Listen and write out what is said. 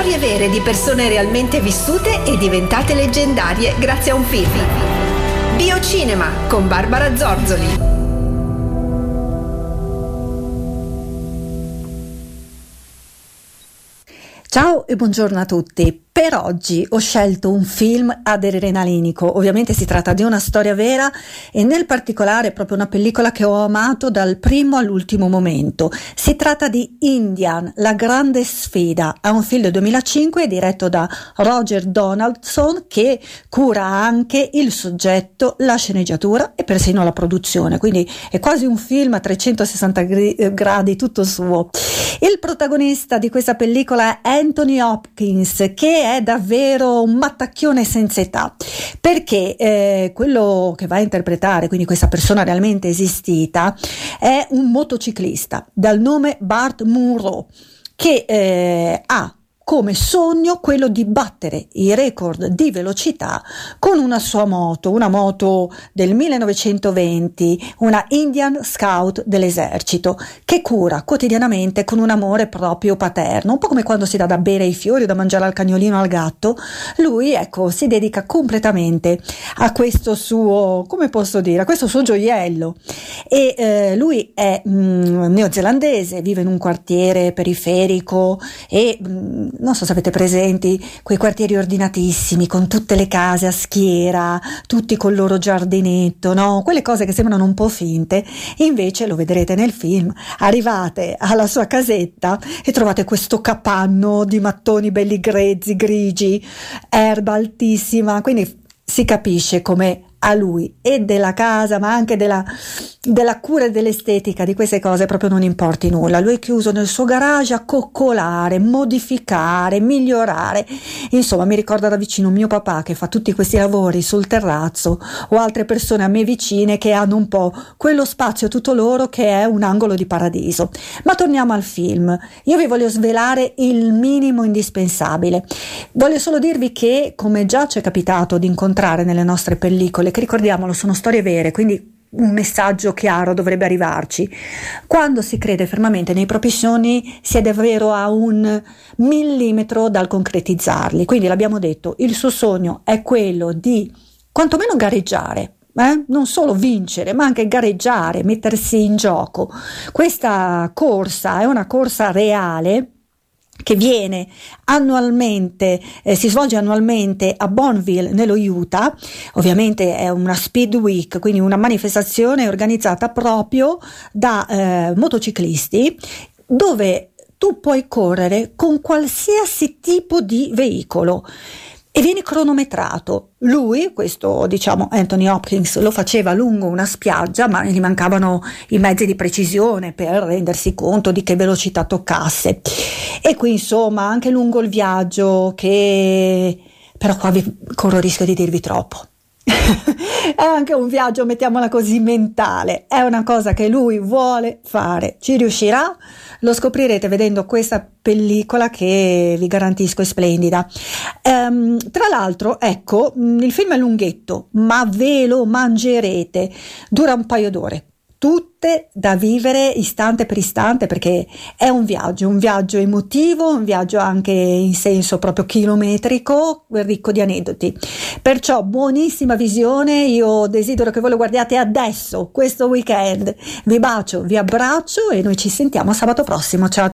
Storie vere di persone realmente vissute e diventate leggendarie grazie a un film. Bio Cinema con Barbara Zorzoli. Ciao e buongiorno a tutti. Per oggi ho scelto un film adrenalinico, ovviamente si tratta di una storia vera e nel particolare proprio una pellicola che ho amato dal primo all'ultimo momento. Si tratta di Indian, La grande sfida, è un film del 2005 diretto da Roger Donaldson che cura anche il soggetto, la sceneggiatura e persino la produzione, quindi è quasi un film a 360 gradi tutto suo. Il protagonista di questa pellicola è Anthony Hopkins, che è davvero un mattacchione senza età, perché quello che va a interpretare, quindi questa persona realmente esistita, è un motociclista dal nome Burt Munro che ha come sogno quello di battere i record di velocità con una moto del 1920, una Indian Scout dell'esercito, che cura quotidianamente con un amore proprio paterno, un po' come quando si dà da bere ai fiori o da mangiare al cagnolino, al gatto. Lui, ecco, si dedica completamente a questo suo, come posso dire, a questo suo gioiello. E lui è neozelandese, vive in un quartiere periferico e non so se avete presenti quei quartieri ordinatissimi con tutte le case a schiera, tutti col loro giardinetto, no? Quelle cose che sembrano un po' finte, invece lo vedrete nel film, arrivate alla sua casetta e trovate questo capanno di mattoni belli grezzi, grigi, erba altissima, quindi si capisce come a lui e della casa, ma anche della cura e dell'estetica di queste cose proprio non importi nulla. Lui è chiuso nel suo garage a coccolare, modificare, migliorare. Insomma, mi ricorda da vicino mio papà che fa tutti questi lavori sul terrazzo, o altre persone a me vicine che hanno un po' quello spazio tutto loro che è un angolo di paradiso. Ma torniamo al film. Io vi voglio svelare il minimo indispensabile. Voglio solo dirvi che, come già ci è capitato di incontrare nelle nostre pellicole, che ricordiamolo sono storie vere, quindi un messaggio chiaro dovrebbe arrivarci. Quando si crede fermamente nei propri sogni si è davvero a un millimetro dal concretizzarli, quindi l'abbiamo detto, il suo sogno è quello di quantomeno gareggiare. Non solo vincere, ma anche gareggiare, mettersi in gioco. Questa corsa è una corsa reale che viene annualmente, si svolge annualmente a Bonneville, nello Utah. Ovviamente è una Speed Week, quindi una manifestazione organizzata proprio da motociclisti, dove tu puoi correre con qualsiasi tipo di veicolo e viene cronometrato. Lui, questo diciamo Anthony Hopkins, lo faceva lungo una spiaggia, ma gli mancavano i mezzi di precisione per rendersi conto di che velocità toccasse. E qui insomma anche lungo il viaggio, che però qua corro il rischio di dirvi troppo. È anche un viaggio, mettiamola così, mentale, è una cosa che lui vuole fare. Ci riuscirà? Lo scoprirete vedendo questa pellicola che vi garantisco è splendida. Tra l'altro, ecco, il film è lunghetto, ma ve lo mangerete, dura un paio d'ore, tutte da vivere istante per istante, perché è un viaggio emotivo, un viaggio anche in senso proprio chilometrico, ricco di aneddoti. Perciò buonissima visione, io desidero che voi lo guardiate adesso, questo weekend. Vi bacio, vi abbraccio e noi ci sentiamo sabato prossimo. Ciao!